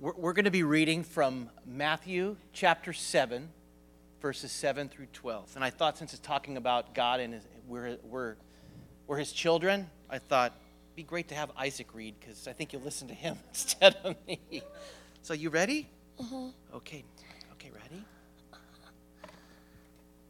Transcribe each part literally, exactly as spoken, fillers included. We're, we're going to be reading from Matthew chapter seven, verses seven through twelve. And I thought, since it's talking about God and his, we're, we're, we're his children, I thought it'd be great to have Isaac read, because I think you'll listen to him instead of me. So you ready? Mm-hmm. Okay. Okay, ready?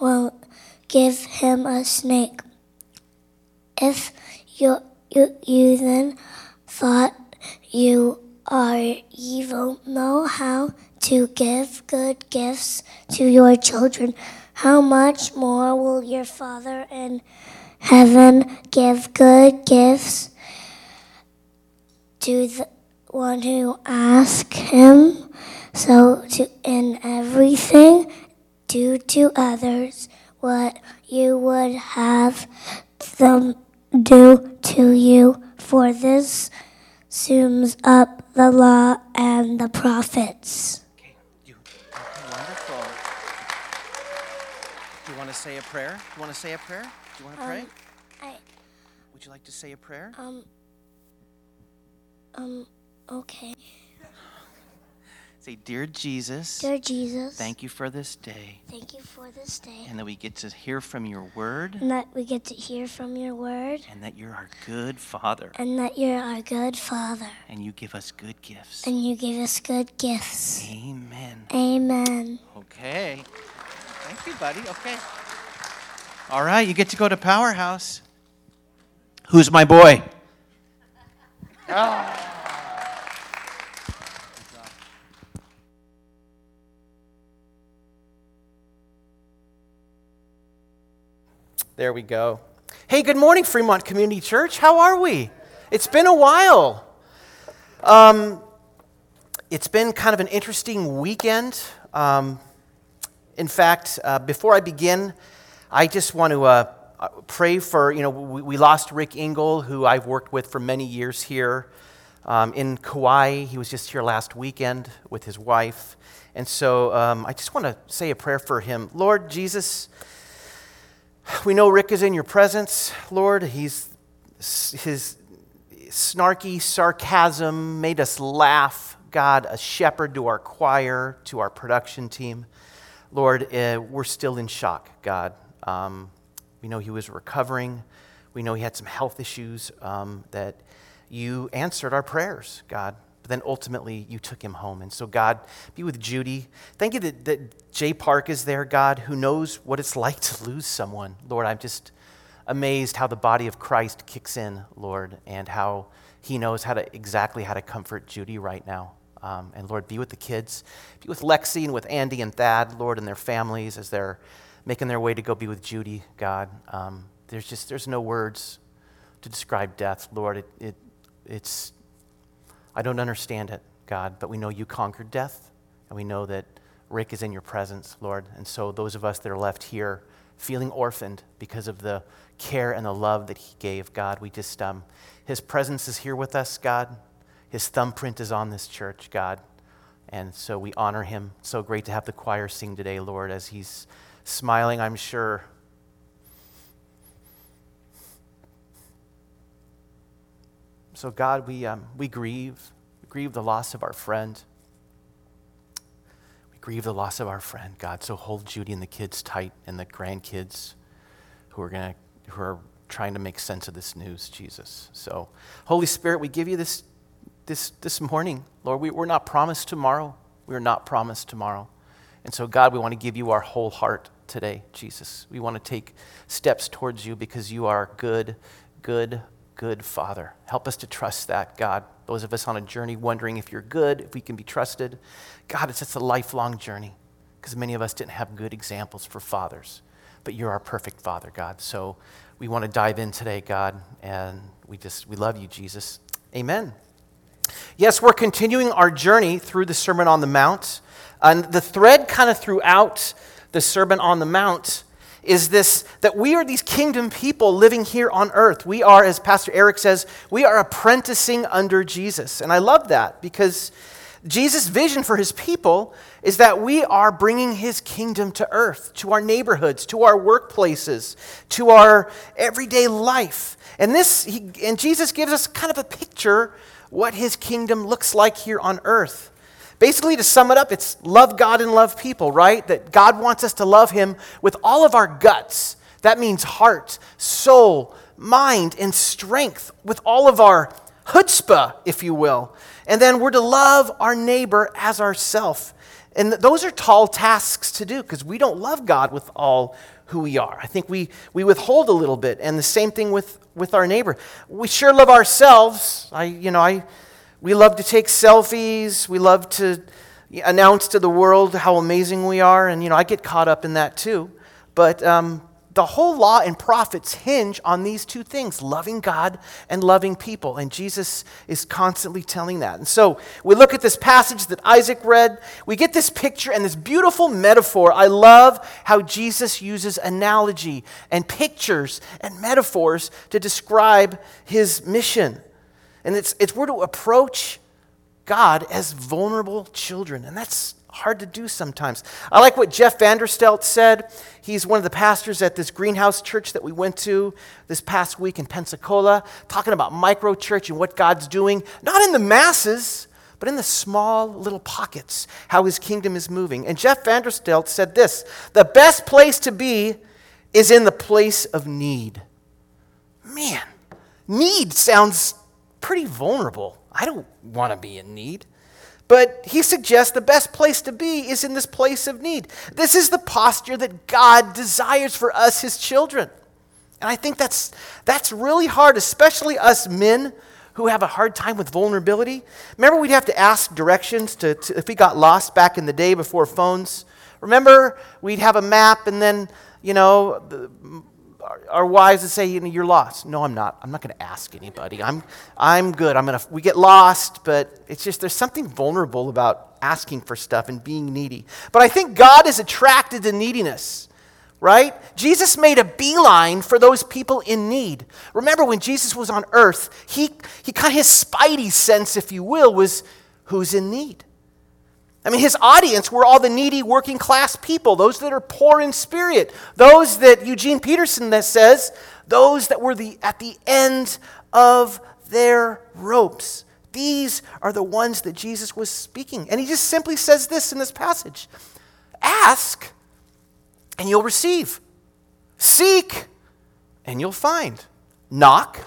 will give him a snake? If you, you, you then thought you are evil, know how to give good gifts to your children, how much more will your Father in heaven give good gifts to the one who asks him? So to in everything, do to others what you would have them do to you, for this sums up the law and the prophets. Okay, you, okay, wonderful. Do you want to say a prayer? Do you want to say a prayer? Do you want to um, pray? I, Would you like to say a prayer? Um. Um. Okay. Say, dear Jesus, dear Jesus, thank you for this day. Thank you for this day. And that we get to hear from your word. And that we get to hear from your word. And that you're our good Father. And that you're our good Father. And you give us good gifts. And you give us good gifts. Amen. Amen. Okay. Thank you, buddy. Okay. All right, you get to go to Powerhouse. Who's my boy? Ah. There we go. Hey, good morning, Fremont Community Church. How are we? It's been a while. Um, it's been kind of an interesting weekend. Um, in fact, uh, before I begin, I just want to uh, pray for, you know, we, we lost Rick Engel, who I've worked with for many years here um, in Kauai. He was just here last weekend with his wife. And so um, I just want to say a prayer for him. Lord Jesus, we know Rick is in your presence, Lord. He's, his snarky sarcasm made us laugh, God, a shepherd to our choir, to our production team. Lord, uh, we're still in shock, God. Um, we know he was recovering. We know he had some health issues, um, that you answered our prayers, God. But then ultimately you took him home. And so, God, be with Judy. Thank you that, that Jay Park is there, God, who knows what it's like to lose someone. Lord, I'm just amazed how the body of Christ kicks in, Lord, and how he knows how to exactly how to comfort Judy right now. Um, and, Lord, be with the kids. Be with Lexi and with Andy and Thad, Lord, and their families as they're making their way to go be with Judy, God. Um, there's just there's no words to describe death, Lord. It, it it's... I don't understand it, God, but we know you conquered death, and we know that Rick is in your presence, Lord. And so those of us that are left here feeling orphaned because of the care and the love that he gave, God, we just, um, his presence is here with us, God. His thumbprint is on this church, God. And so we honor him. It's so great to have the choir sing today, Lord, as he's smiling, I'm sure. So, God, we um, we grieve. We grieve the loss of our friend. We grieve the loss of our friend, God. So hold Judy and the kids tight, and the grandkids who are gonna who are trying to make sense of this news, Jesus. So, Holy Spirit, we give you this this this morning, Lord. We, we're not promised tomorrow. We're not promised tomorrow. And so, God, we want to give you our whole heart today, Jesus. We want to take steps towards you because you are good, good. Good Father. Help us to trust that, God. Those of us on a journey wondering if you're good, if we can be trusted. God, it's just a lifelong journey because many of us didn't have good examples for fathers, but you're our perfect Father, God. So we want to dive in today, God, and we just, we love you, Jesus. Amen. Yes, we're continuing our journey through the Sermon on the Mount. And the thread kind of throughout the Sermon on the Mount is this, that we are these kingdom people living here on earth. We are, as Pastor Eric says, we are apprenticing under Jesus. And I love that because Jesus' vision for his people is that we are bringing his kingdom to earth, to our neighborhoods, to our workplaces, to our everyday life. And this, he, and Jesus gives us kind of a picture what his kingdom looks like here on earth. Basically, to sum it up, it's love God and love people, right? That God wants us to love him with all of our guts. That means heart, soul, mind, and strength, with all of our chutzpah, if you will. And then we're to love our neighbor as ourself. And those are tall tasks to do because we don't love God with all who we are. I think we we withhold a little bit, and the same thing with, with our neighbor. We sure love ourselves. I you know I we love to take selfies. We love to announce to the world how amazing we are, and you know I get caught up in that too. But um, the whole law and prophets hinge on these two things, loving God and loving people. And Jesus is constantly telling that. And so we look at this passage that Isaac read. We get this picture and this beautiful metaphor. I love how Jesus uses analogy and pictures and metaphors to describe his mission. And it's, it's we're to approach God as vulnerable children. And that's hard to do sometimes. I like what Jeff Vanderstelt said. He's one of the pastors at this greenhouse church that we went to this past week in Pensacola, talking about microchurch and what God's doing, not in the masses, but in the small little pockets, how his kingdom is moving. And Jeff Vanderstelt said this, the best place to be is in the place of need. Man, need sounds pretty vulnerable. I don't want to be in need. But he suggests the best place to be is in this place of need. This is the posture that God desires for us, his children. And I think that's that's really hard, especially us men who have a hard time with vulnerability. Remember, we'd have to ask directions to, to if we got lost back in the day before phones. Remember, we'd have a map, and then, you know, the, our wives would say, you know, you're lost. No, I'm not. I'm not going to ask anybody. I'm I'm good. I'm going to, we get lost, but it's just, there's something vulnerable about asking for stuff and being needy. But I think God is attracted to neediness, right? Jesus made a beeline for those people in need. Remember when Jesus was on earth, he, he kind of, his spidey sense, if you will, was who's in need. I mean, his audience were all the needy working class people, those that are poor in spirit, those that Eugene Peterson that says, those that were the at the end of their ropes. These are the ones that Jesus was speaking. And he just simply says this in this passage. Ask, and you'll receive. Seek, and you'll find. Knock,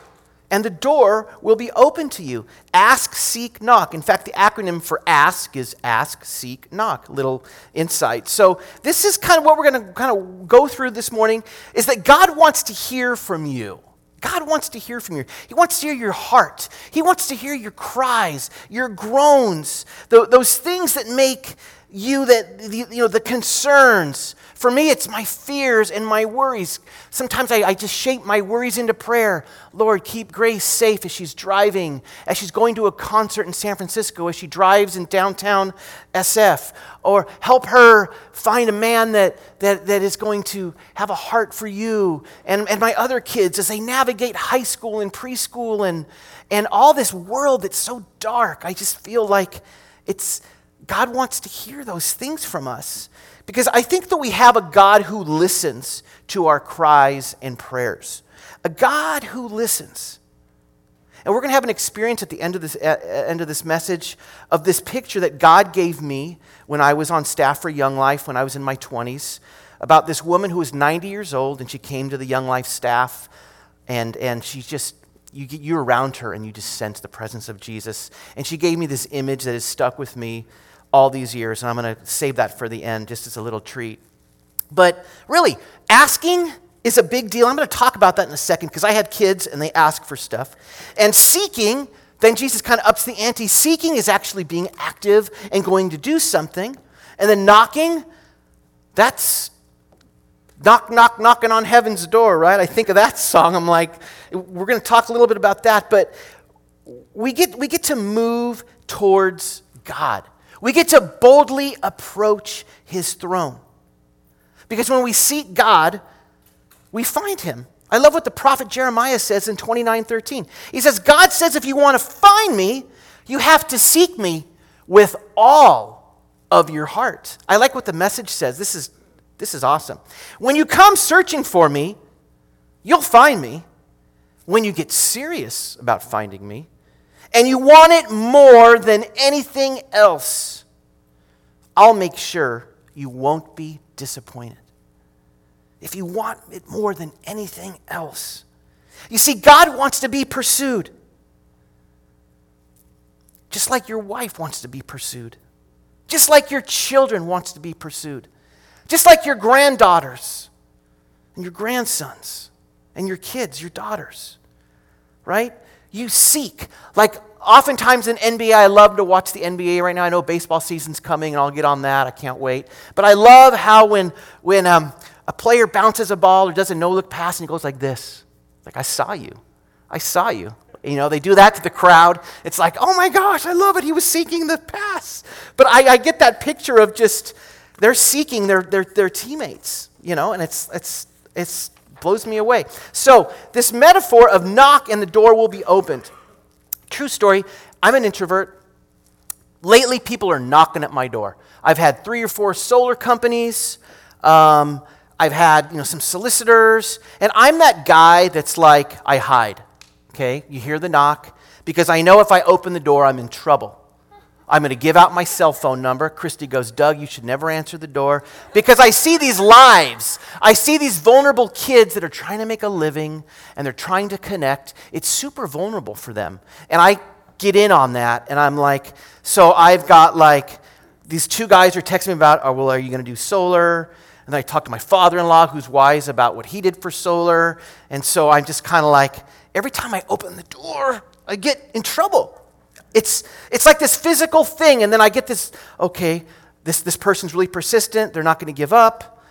and the door will be open to you. Ask, seek, knock. In fact, the acronym for ask is ask, seek, knock. Little insight. So this is kind of what we're going to kind of go through this morning, is that God wants to hear from you. God wants to hear from you. He wants to hear your heart. He wants to hear your cries, your groans, the, those things that make you, that the, you know, the concerns. For me, it's my fears and my worries. Sometimes I, I just shape my worries into prayer. Lord, keep Grace safe as she's driving, as she's going to a concert in San Francisco, as she drives in downtown S F. Or help her find a man that, that, that is going to have a heart for you and, and my other kids as they navigate high school and preschool and, and all this world that's so dark. I just feel like it's God wants to hear those things from us. Because I think that we have a God who listens to our cries and prayers. A God who listens. And we're going to have an experience at the end of this uh, end of this message of this picture that God gave me when I was on staff for Young Life, when I was in my twenties, about this woman who was ninety years old, and she came to the Young Life staff, and, and she just, you get, you're around her, and you just sense the presence of Jesus. And she gave me this image that has stuck with me all these years, and I'm going to save that for the end just as a little treat. But really, asking is a big deal. I'm going to talk about that in a second because I have kids and they ask for stuff. And seeking, then Jesus kind of ups the ante. Seeking is actually being active and going to do something. And then knocking, that's knock, knock, knocking on heaven's door, right? I think of that song. I'm like, we're going to talk a little bit about that, but we get we get to move towards God. We get to boldly approach his throne. Because when we seek God, we find him. I love what the prophet Jeremiah says in twenty-nine thirteen. He says, God says, if you want to find me, you have to seek me with all of your heart. I like what the Message says. This is, this is awesome. When you come searching for me, you'll find me. When you get serious about finding me, and you want it more than anything else, I'll make sure you won't be disappointed. If you want it more than anything else. You see, God wants to be pursued. Just like your wife wants to be pursued. Just like your children wants to be pursued. Just like your granddaughters and your grandsons and your kids, your daughters, right? You seek. Like oftentimes in N B A, I love to watch the N B A right now. I know baseball season's coming and I'll get on that. I can't wait. But I love how when when um, a player bounces a ball or does a no-look pass and he goes like this. Like, I saw you. I saw you. You know, they do that to the crowd. It's like, oh my gosh, I love it. He was seeking the pass. But I, I get that picture of just, they're seeking their their their teammates, you know, and it's it's it's blows me away. So this metaphor of knock and the door will be opened. True story, I'm an introvert. Lately, people are knocking at my door. I've had three or four solar companies. Um, I've had, you know, some solicitors. And I'm that guy that's like, I hide. Okay, you hear the knock, because I know if I open the door, I'm in trouble. I'm going to give out my cell phone number. Christy goes, Doug, you should never answer the door. Because I see these lives. I see these vulnerable kids that are trying to make a living, and they're trying to connect. It's super vulnerable for them. And I get in on that, and I'm like, so I've got like, these two guys are texting me about, oh, well, are you going to do solar? And then I talk to my father-in-law, who's wise about what he did for solar. And so I'm just kind of like, every time I open the door, I get in trouble. It's it's like this physical thing, and then I get this, okay, this, this person's really persistent. They're not going to give up.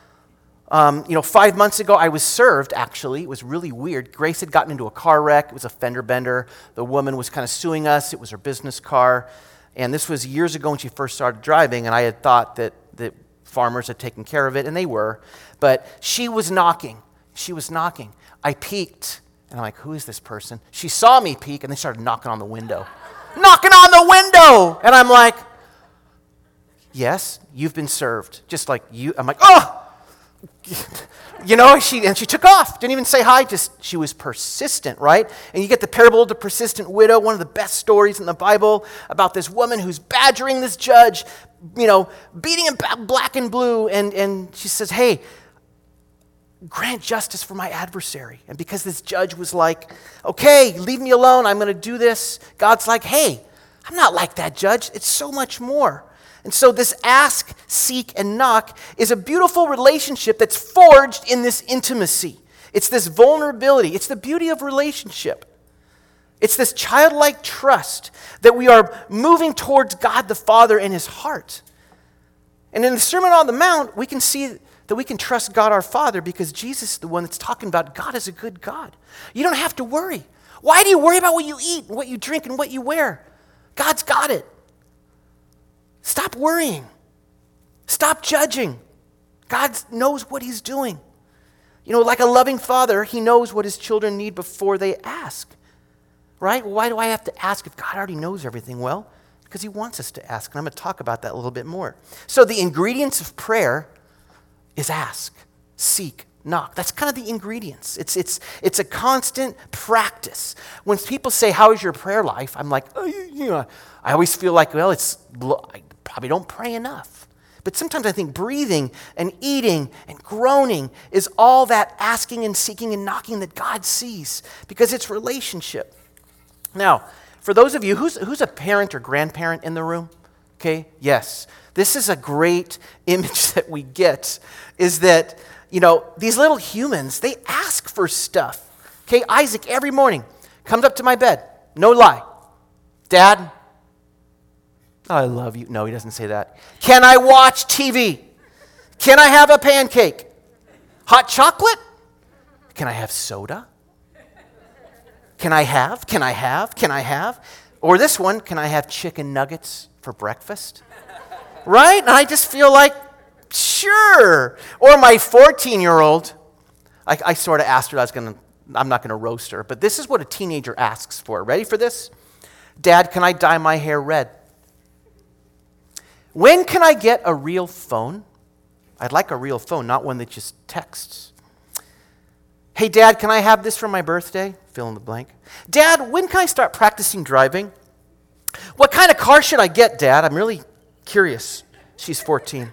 Um, you know, five months ago, I was served, actually. It was really weird. Grace had gotten into a car wreck. It was a fender bender. The woman was kind of suing us. It was her business car. And this was years ago when she first started driving, and I had thought that, that farmers had taken care of it, and they were. But she was knocking. She was knocking. I peeked. And I'm like, who is this person? She saw me peek, and they started knocking on the window. Knocking on the window! And I'm like, yes, you've been served. Just like you. I'm like, oh! You know, she and she took off. Didn't even say hi. Just she was persistent, right? And you get the parable of the persistent widow, one of the best stories in the Bible, about this woman who's badgering this judge, you know, beating him black and blue. And, and she says, hey, grant justice for my adversary. And because this judge was like, okay, leave me alone, I'm going to do this, God's like, hey, I'm not like that judge. It's so much more. And so this ask, seek, and knock is a beautiful relationship that's forged in this intimacy. It's this vulnerability. It's the beauty of relationship. It's this childlike trust that we are moving towards God the Father and his heart. And in the Sermon on the Mount, we can see that we can trust God our Father because Jesus is the one that's talking about God is a good God. You don't have to worry. Why do you worry about what you eat, and what you drink, and what you wear? God's got it. Stop worrying. Stop judging. God knows what he's doing. You know, like a loving father, he knows what his children need before they ask. Right? Why do I have to ask if God already knows everything? Well, because he wants us to ask, and I'm going to talk about that a little bit more. So the ingredients of prayer is ask, seek, knock. That's kind of the ingredients. It's it's it's a constant practice. When people say, how is your prayer life? I'm like, oh, you know, I always feel like, well, it's I probably don't pray enough. But sometimes I think breathing and eating and groaning is all that asking and seeking and knocking that God sees because it's relationship. Now, for those of you, who's who's a parent or grandparent in the room? Okay, yes. This is a great image that we get, is that, you know, these little humans, they ask for stuff. Okay, Isaac every morning comes up to my bed, no lie. Dad, I love you. No, he doesn't say that. Can I watch T V? Can I have a pancake? Hot chocolate? Can I have soda? Can I have? Can I have? Can I have? Or this one, can I have chicken nuggets for breakfast? Right? And I just feel like, sure. Or my fourteen-year-old, I, I sort of asked her, I was gonna, I'm not going to roast her, but this is what a teenager asks for. Ready for this? Dad, can I dye my hair red? When can I get a real phone? I'd like a real phone, not one that just texts. Hey, Dad, can I have this for my birthday? Fill in the blank. Dad, when can I start practicing driving? What kind of car should I get, Dad? I'm really curious. She's fourteen.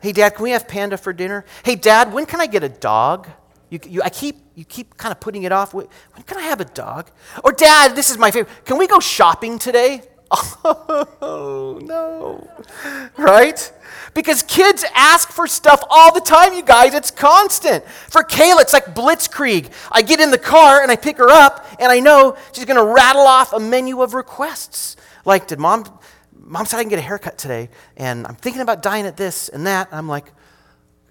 Hey, Dad, can we have panda for dinner? Hey, Dad, when can I get a dog? You, you, I keep, you keep kind of putting it off. When can I have a dog? Or, Dad, this is my favorite. Can we go shopping today? Oh, no, right? Because kids ask for stuff all the time, you guys. It's constant. For Kayla, it's like blitzkrieg. I get in the car and I pick her up, and I know she's going to rattle off a menu of requests. Like, did mom, mom said I can get a haircut today, and I'm thinking about dying at this and that. And I'm like,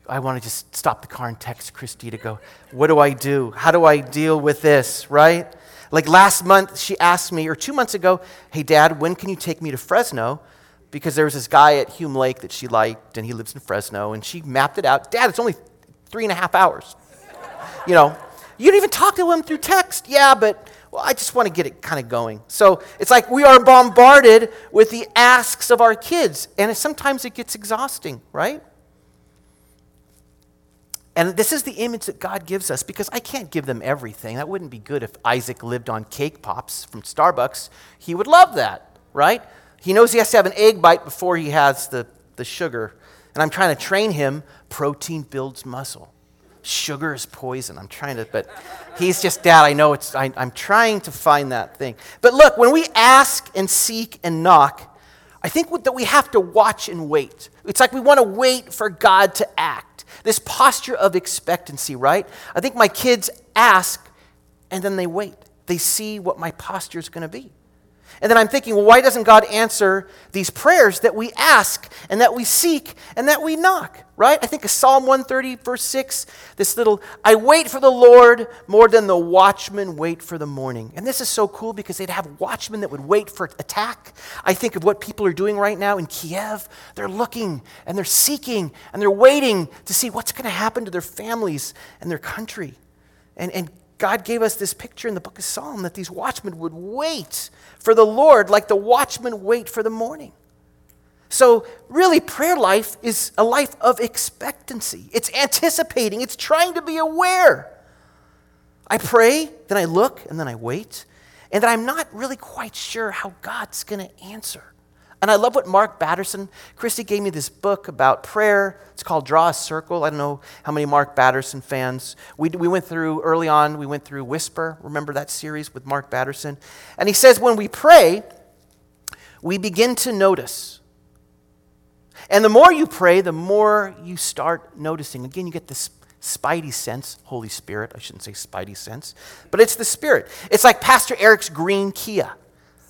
I want to just stop the car and text Christy to go, what do I do? How do I deal with this, right? Like last month, she asked me, or two months ago, hey, Dad, when can you take me to Fresno? Because there was this guy at Hume Lake that she liked, and he lives in Fresno, and she mapped it out. Dad, it's only three and a half hours. You know, you don't even talk to him through text. Yeah, but well, I just want to get it kind of going. So it's like we are bombarded with the asks of our kids, and it, sometimes it gets exhausting, right? And this is the image that God gives us, because I can't give them everything. That wouldn't be good if Isaac lived on cake pops from Starbucks. He would love that, right? He knows he has to have an egg bite before he has the, the sugar. And I'm trying to train him, protein builds muscle. Sugar is poison. I'm trying to, but he's just, Dad, I know it's, I, I'm trying to find that thing. But look, when we ask and seek and knock, I think that we have to watch and wait. It's like we want to wait for God to act. This posture of expectancy, right? I think my kids ask, and then they wait. They see what my posture is going to be. And then I'm thinking, well, why doesn't God answer these prayers that we ask, and that we seek, and that we knock, right? I think of Psalm one thirty, verse six, this little, I wait for the Lord more than the watchmen wait for the morning. And this is so cool because they'd have watchmen that would wait for attack. I think of what people are doing right now in Kiev. They're looking, and they're seeking, and they're waiting to see what's going to happen to their families and their country. And and. God gave us this picture in the book of Psalm that these watchmen would wait for the Lord like the watchmen wait for the morning. So really, prayer life is a life of expectancy. It's anticipating. It's trying to be aware. I pray, then I look, and then I wait, and then I'm not really quite sure how God's going to answer. And I love what Mark Batterson, Christy gave me this book about prayer. It's called Draw a Circle. I don't know how many Mark Batterson fans. We we went through, early on, we went through Whisper. Remember that series with Mark Batterson? And he says when we pray, we begin to notice. And the more you pray, the more you start noticing. Again, you get this spidey sense, Holy Spirit. I shouldn't say spidey sense, but it's the Spirit. It's like Pastor Eric's green Kia.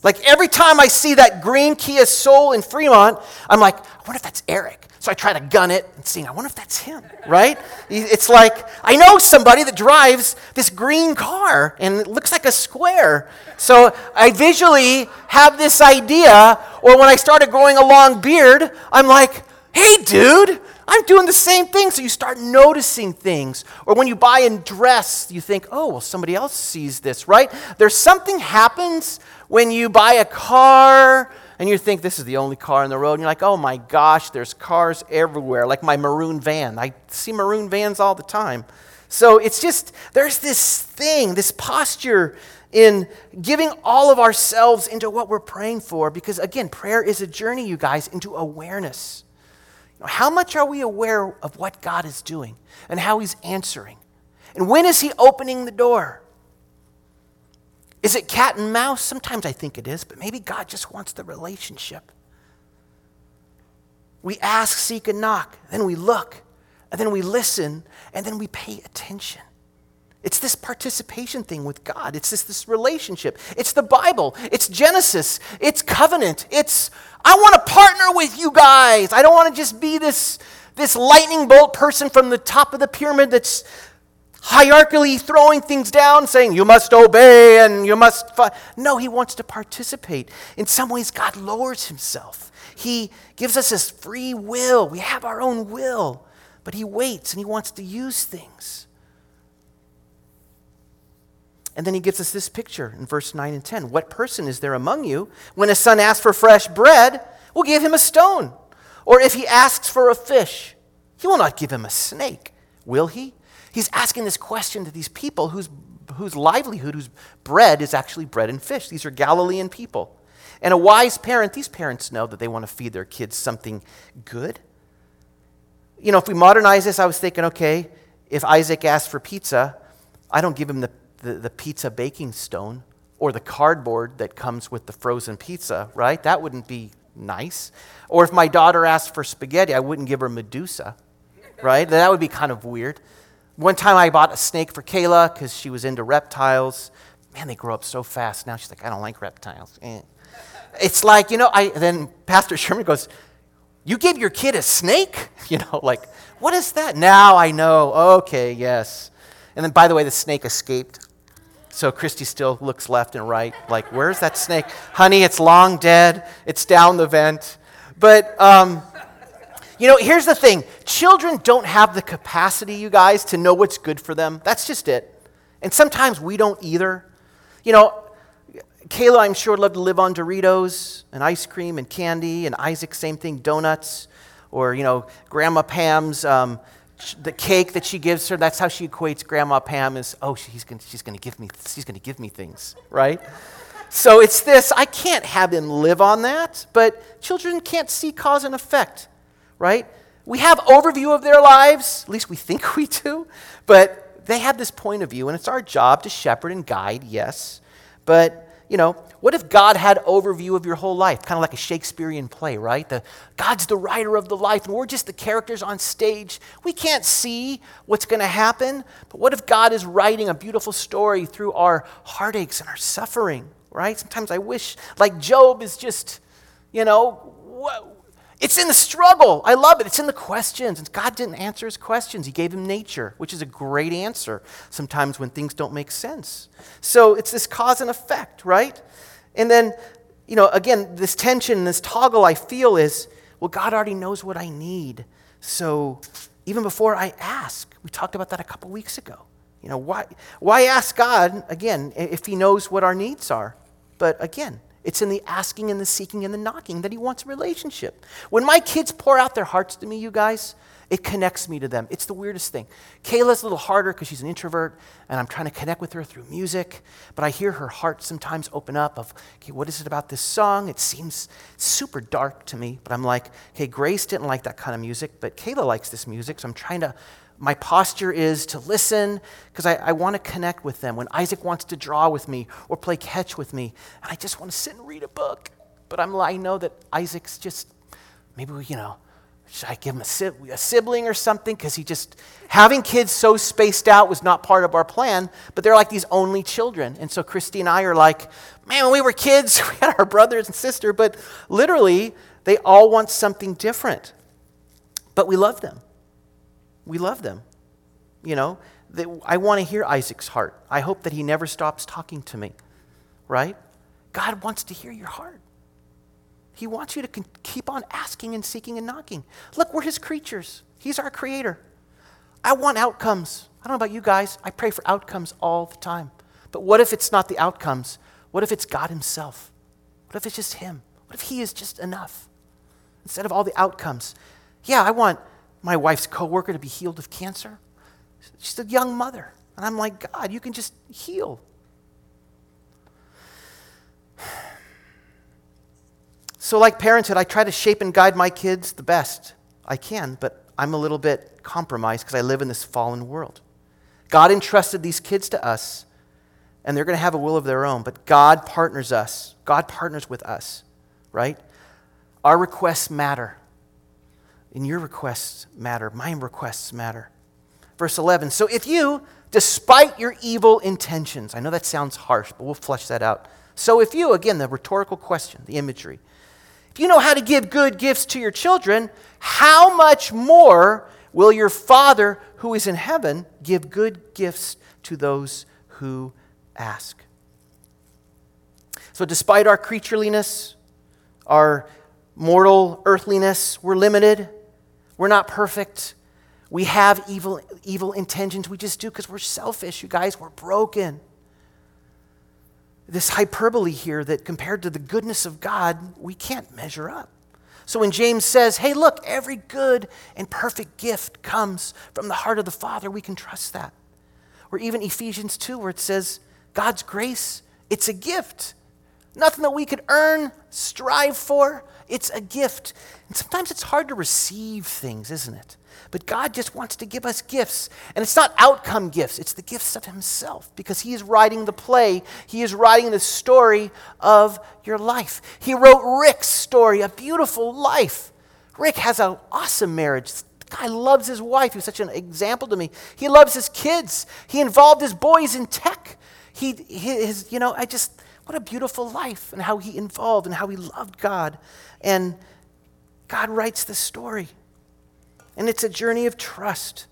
Like every time I see that green Kia Soul in Fremont, I'm like, I wonder if that's Eric. So I try to gun it and see, I wonder if that's him, right? It's like, I know somebody that drives this green car and it looks like a square. So I visually have this idea, or when I started growing a long beard, I'm like, hey dude, I'm doing the same thing. So you start noticing things. Or when you buy a dress, you think, oh, well, somebody else sees this, right? There's something happens when you buy a car and you think this is the only car on the road. And you're like, oh my gosh, there's cars everywhere. Like my maroon van. I see maroon vans all the time. So it's just, there's this thing, this posture in giving all of ourselves into what we're praying for. Because again, prayer is a journey, you guys, into awareness. How much are we aware of what God is doing and how he's answering? And when is he opening the door? Is it cat and mouse? Sometimes I think it is, but maybe God just wants the relationship. We ask, seek, and knock. Then we look, and then we listen, and then we pay attention. It's this participation thing with God. It's this, this relationship. It's the Bible. It's Genesis. It's covenant. It's, I want to partner with you guys. I don't want to just be this, this lightning bolt person from the top of the pyramid that's hierarchically throwing things down, saying you must obey and you must... Fi-. No, he wants to participate. In some ways, God lowers himself. He gives us his free will. We have our own will, but he waits and he wants to use things. And then he gives us this picture in verse nine and ten. What person is there among you? When a son asks for fresh bread, we'll give him a stone. Or if he asks for a fish, he will not give him a snake, will he? He's asking this question to these people whose, whose livelihood, whose bread is actually bread and fish. These are Galilean people. And a wise parent, these parents know that they want to feed their kids something good. You know, if we modernize this, I was thinking, okay, if Isaac asks for pizza, I don't give him the, the, the pizza baking stone or the cardboard that comes with the frozen pizza, right? That wouldn't be nice. Or if my daughter asks for spaghetti, I wouldn't give her Medusa, right? That would be kind of weird. One time I bought a snake for Kayla because she was into reptiles. Man, they grow up so fast. Now she's like, I don't like reptiles. Eh. It's like, you know, I then Pastor Sherman goes, you gave your kid a snake? You know, like, what is that? Now I know. Okay, yes. And then, by the way, the snake escaped. So Christy still looks left and right like, where's that snake? Honey, it's long dead. It's down the vent. But... um You know, here's the thing. Children don't have the capacity, you guys, to know what's good for them. That's just it. And sometimes we don't either. You know, Kayla, I'm sure, loved to live on Doritos and ice cream and candy, and Isaac, same thing, donuts, or, you know, Grandma Pam's, um, the cake that she gives her. That's how she equates Grandma Pam is, oh, she's gonna, she's gonna give me, she's gonna give me things, right? So it's this, I can't have him live on that, but children can't see cause and effect. Right? We have overview of their lives, at least we think we do, but they have this point of view, and it's our job to shepherd and guide, yes. But, you know, what if God had overview of your whole life? Kind of like a Shakespearean play, right? The, God's the writer of the life, and we're just the characters on stage. We can't see what's going to happen, but what if God is writing a beautiful story through our heartaches and our suffering, right? Sometimes I wish, like Job is just, you know, what? It's in the struggle. I love it. It's in the questions. And God didn't answer his questions. He gave him nature, which is a great answer sometimes when things don't make sense. So it's this cause and effect, right? And then, you know, again, this tension, this toggle I feel is, well, God already knows what I need. So even before I ask, we talked about that a couple weeks ago. You know, why, why ask God, again, if he knows what our needs are? But again, it's in the asking and the seeking and the knocking that he wants a relationship. When my kids pour out their hearts to me, you guys, it connects me to them. It's the weirdest thing. Kayla's a little harder because she's an introvert, and I'm trying to connect with her through music, but I hear her heart sometimes open up of, okay, what is it about this song? It seems super dark to me, but I'm like, hey, Grace didn't like that kind of music, but Kayla likes this music, so I'm trying to... My posture is to listen because I, I want to connect with them. When Isaac wants to draw with me or play catch with me, and I just want to sit and read a book. But I'm, I know that Isaac's just, maybe, we, you know, should I give him a, a sibling or something? Because he just, having kids so spaced out was not part of our plan, but they're like these only children. And so Christy and I are like, man, when we were kids, we had our brothers and sister, but literally they all want something different. But we love them. We love them, you know. They, I want to hear Isaac's heart. I hope that he never stops talking to me, right? God wants to hear your heart. He wants you to con- keep on asking and seeking and knocking. Look, we're his creatures. He's our creator. I want outcomes. I don't know about you guys. I pray for outcomes all the time. But what if it's not the outcomes? What if it's God himself? What if it's just him? What if he is just enough? Instead of all the outcomes, yeah, I want... my wife's coworker to be healed of cancer. She's a young mother. And I'm like, God, you can just heal. So like parenthood, I try to shape and guide my kids the best I can, but I'm a little bit compromised because I live in this fallen world. God entrusted these kids to us, and they're going to have a will of their own, but God partners us. God partners with us, right? Our requests matter. And your requests matter. My requests matter. Verse eleven, so if you, despite your evil intentions, I know that sounds harsh, but we'll flesh that out. So if you, again, the rhetorical question, the imagery, if you know how to give good gifts to your children, how much more Will your Father who is in heaven give good gifts to those who ask? So despite our creatureliness, our mortal earthliness, we're limited. We're not perfect. We have evil, evil intentions. We just do because we're selfish, you guys. We're broken. This hyperbole here that compared to the goodness of God, we can't measure up. So when James says, hey, look, every good and perfect gift comes from the heart of the Father, we can trust that. Or even Ephesians two, where it says, God's grace, it's a gift. Nothing that we could earn, strive for. It's a gift. And sometimes it's hard to receive things, isn't it? But God just wants to give us gifts. And it's not outcome gifts. It's the gifts of himself, because he is writing the play. He is writing the story of your life. He wrote Rick's story, a beautiful life. Rick has an awesome marriage. The guy loves his wife. He was such an example to me. He loves his kids. He involved his boys in tech. He, his, you know, I just... What a beautiful life, and how he involved and how he loved God. And God writes the story. And it's a journey of trust.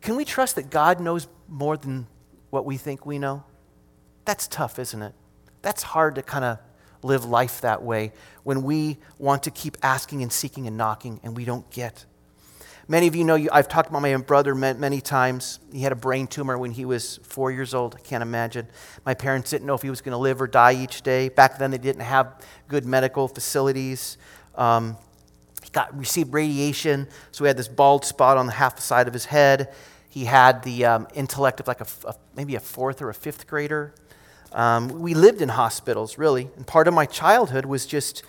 Can we trust that God knows more than what we think we know? That's tough, isn't it? That's hard to kind of live life that way when we want to keep asking and seeking and knocking and we don't get. Many of you know, you, I've talked about my brother many times. He had a brain tumor when he was four years old. I can't imagine. My parents didn't know if he was going to live or die each day. Back then, they didn't have good medical facilities. Um, he got received radiation, so he had this bald spot on the half the side of his head. He had the um, intellect of like a, a maybe a fourth or a fifth grader. Um, we lived in hospitals, really. And part of my childhood was just...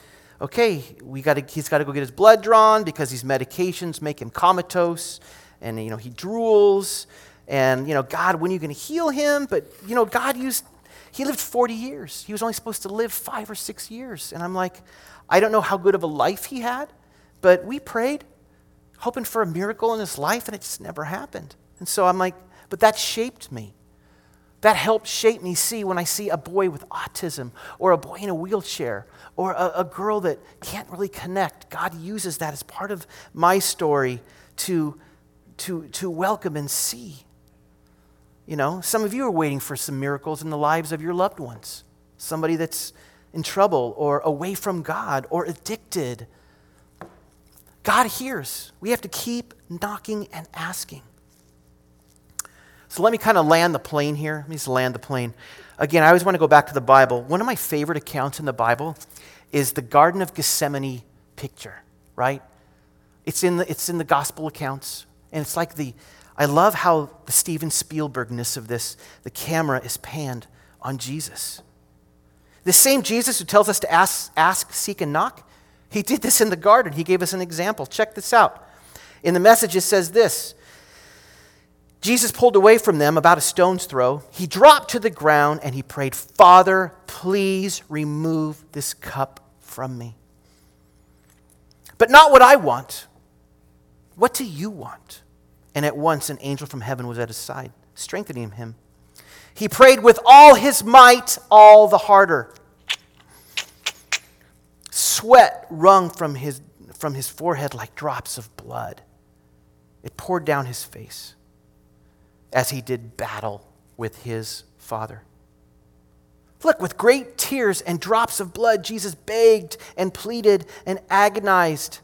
okay, we got to. He's got to go get his blood drawn because these medications make him comatose, and you know he drools, and you know God, when are you going to heal him? But you know God used. He lived forty years. He was only supposed to live five or six years, and I'm like, I don't know how good of a life he had, but we prayed, hoping for a miracle in his life, and it just never happened. And so I'm like, but that shaped me. That helped shape me see when I see a boy with autism or a boy in a wheelchair or a, a girl that can't really connect. God uses that as part of my story to, to, to welcome and see. You know, some of you are waiting for some miracles in the lives of your loved ones. Somebody that's in trouble or away from God or addicted. God hears. We have to keep knocking and asking. So let me kind of land the plane here. Let me just land the plane. Again, I always want to go back to the Bible. One of my favorite accounts in the Bible is the Garden of Gethsemane picture, right? It's in the, it's in the gospel accounts. And it's like the, I love how the Steven Spielberg-ness of this, the camera is panned on Jesus. The same Jesus who tells us to ask, ask, seek, and knock, he did this in the garden. He gave us an example. Check this out. In the message, it says this, Jesus pulled away from them about a stone's throw. He dropped to the ground and he prayed, Father, please remove this cup from me. But not what I want. What do you want? And at once an angel from heaven was at his side, strengthening him. He prayed with all his might, all the harder. Sweat wrung from his, from his forehead like drops of blood. It poured down his face as he did battle with his Father. Look, with great tears and drops of blood, Jesus begged and pleaded and agonized.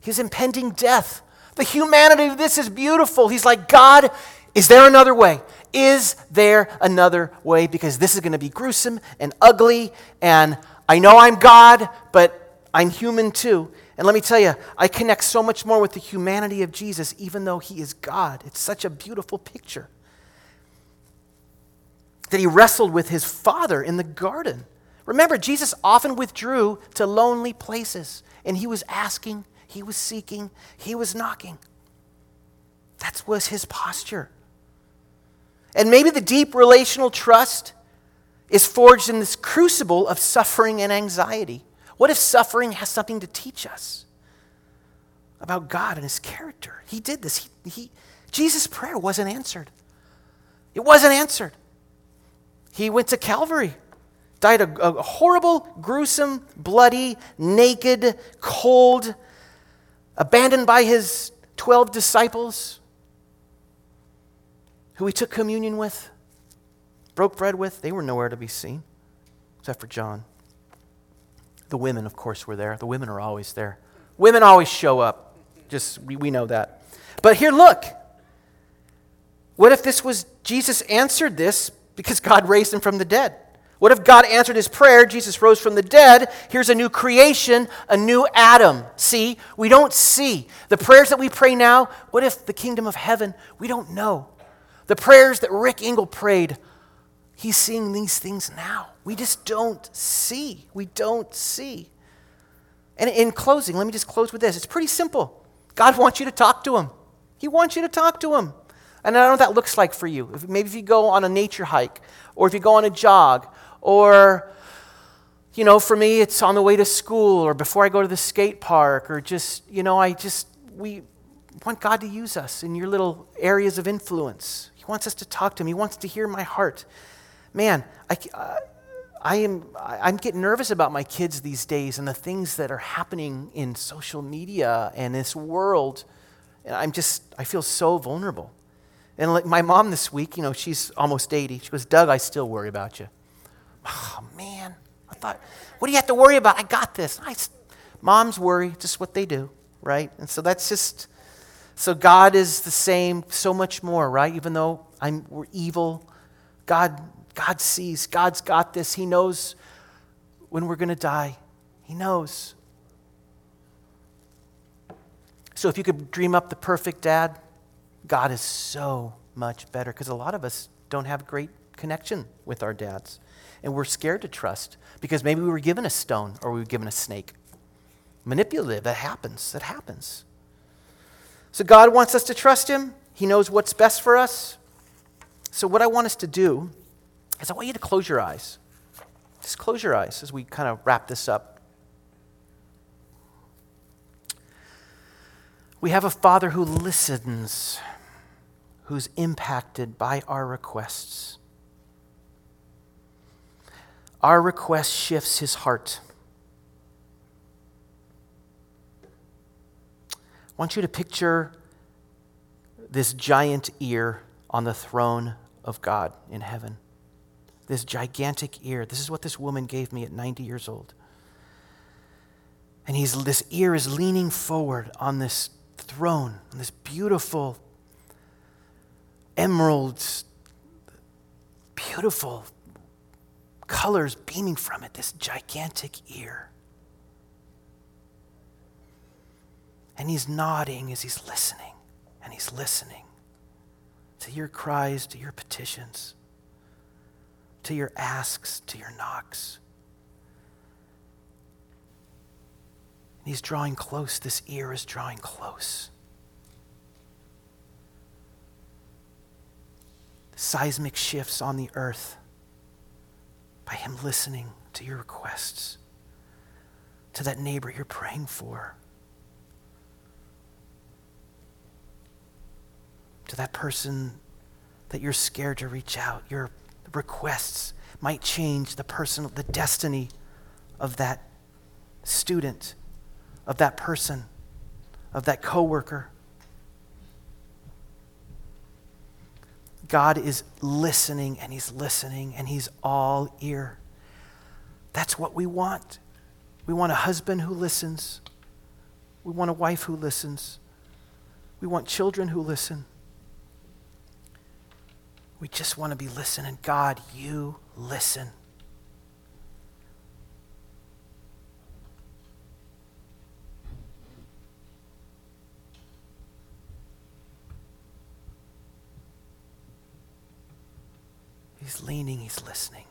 His impending death. The humanity of this is beautiful. He's like, God, is there another way? Is there another way? Because this is going to be gruesome and ugly, and I know I'm God, but I'm human too. And let me tell you, I connect so much more with the humanity of Jesus, even though he is God. It's such a beautiful picture. That he wrestled with his Father in the garden. Remember, Jesus often withdrew to lonely places, and he was asking, he was seeking, he was knocking. That was his posture. And maybe the deep relational trust is forged in this crucible of suffering and anxiety. What if suffering has something to teach us about God and his character? He did this. He, he, Jesus' prayer wasn't answered. It wasn't answered. He went to Calvary, died a, a horrible, gruesome, bloody, naked, cold, abandoned by his twelve disciples who he took communion with, broke bread with, they were nowhere to be seen, except for John. The women, of course, were there. The women are always there. Women always show up. Just, we, we know that. But here, look. What if this was, Jesus answered this because God raised him from the dead? What if God answered his prayer, Jesus rose from the dead, here's a new creation, a new Adam. See, we don't see. The prayers that we pray now, what if the kingdom of heaven, we don't know. The prayers that Rick Engel prayed, he's seeing these things now. We just don't see. We don't see. And in closing, let me just close with this. It's pretty simple. God wants you to talk to him. He wants you to talk to him. And I don't know what that looks like for you. If, maybe if you go on a nature hike, or if you go on a jog, or, you know, for me, it's on the way to school, or before I go to the skate park, or just, you know, I just, we want God to use us in your little areas of influence. He wants us to talk to him. He wants to hear my heart. Man, I, uh, I am, I'm getting nervous about my kids these days and the things that are happening in social media and this world. And I'm just, I feel so vulnerable. And like my mom this week, you know, she's almost eighty. She goes, Doug, I still worry about you. Oh, man. I thought, what do you have to worry about? I got this. I, moms worry, just what they do, right? And so that's just, so God is the same, so much more, right? Even though I'm we're evil, God, God sees. God's got this. He knows when we're going to die. He knows. So if you could dream up the perfect dad, God is so much better, because a lot of us don't have great connection with our dads, and we're scared to trust because maybe we were given a stone or we were given a snake. Manipulative, that happens, that happens. So God wants us to trust him. He knows what's best for us. So what I want us to do is I want you to close your eyes. Just close your eyes as we kind of wrap this up. We have a Father who listens, who's impacted by our requests. Our request shifts his heart. I want you to picture this giant ear on the throne of God in heaven. This gigantic ear. This is what this woman gave me at ninety years old. And he's, this ear is leaning forward on this throne, on this beautiful emeralds, beautiful colors beaming from it, this gigantic ear. And he's nodding as he's listening, and he's listening to your cries, to your petitions, to your asks, to your knocks. And he's drawing close, this ear is drawing close. The seismic shifts on the earth by him listening to your requests, to that neighbor you're praying for, to that person that you're scared to reach out. Your requests might change the person, the destiny of that student, of that person, of that coworker. God is listening, and he's listening, and he's all ear. That's what we want. We want a husband who listens. We want a wife who listens. We want children who listen. We just want to be listening. God, you listen. He's leaning, he's listening.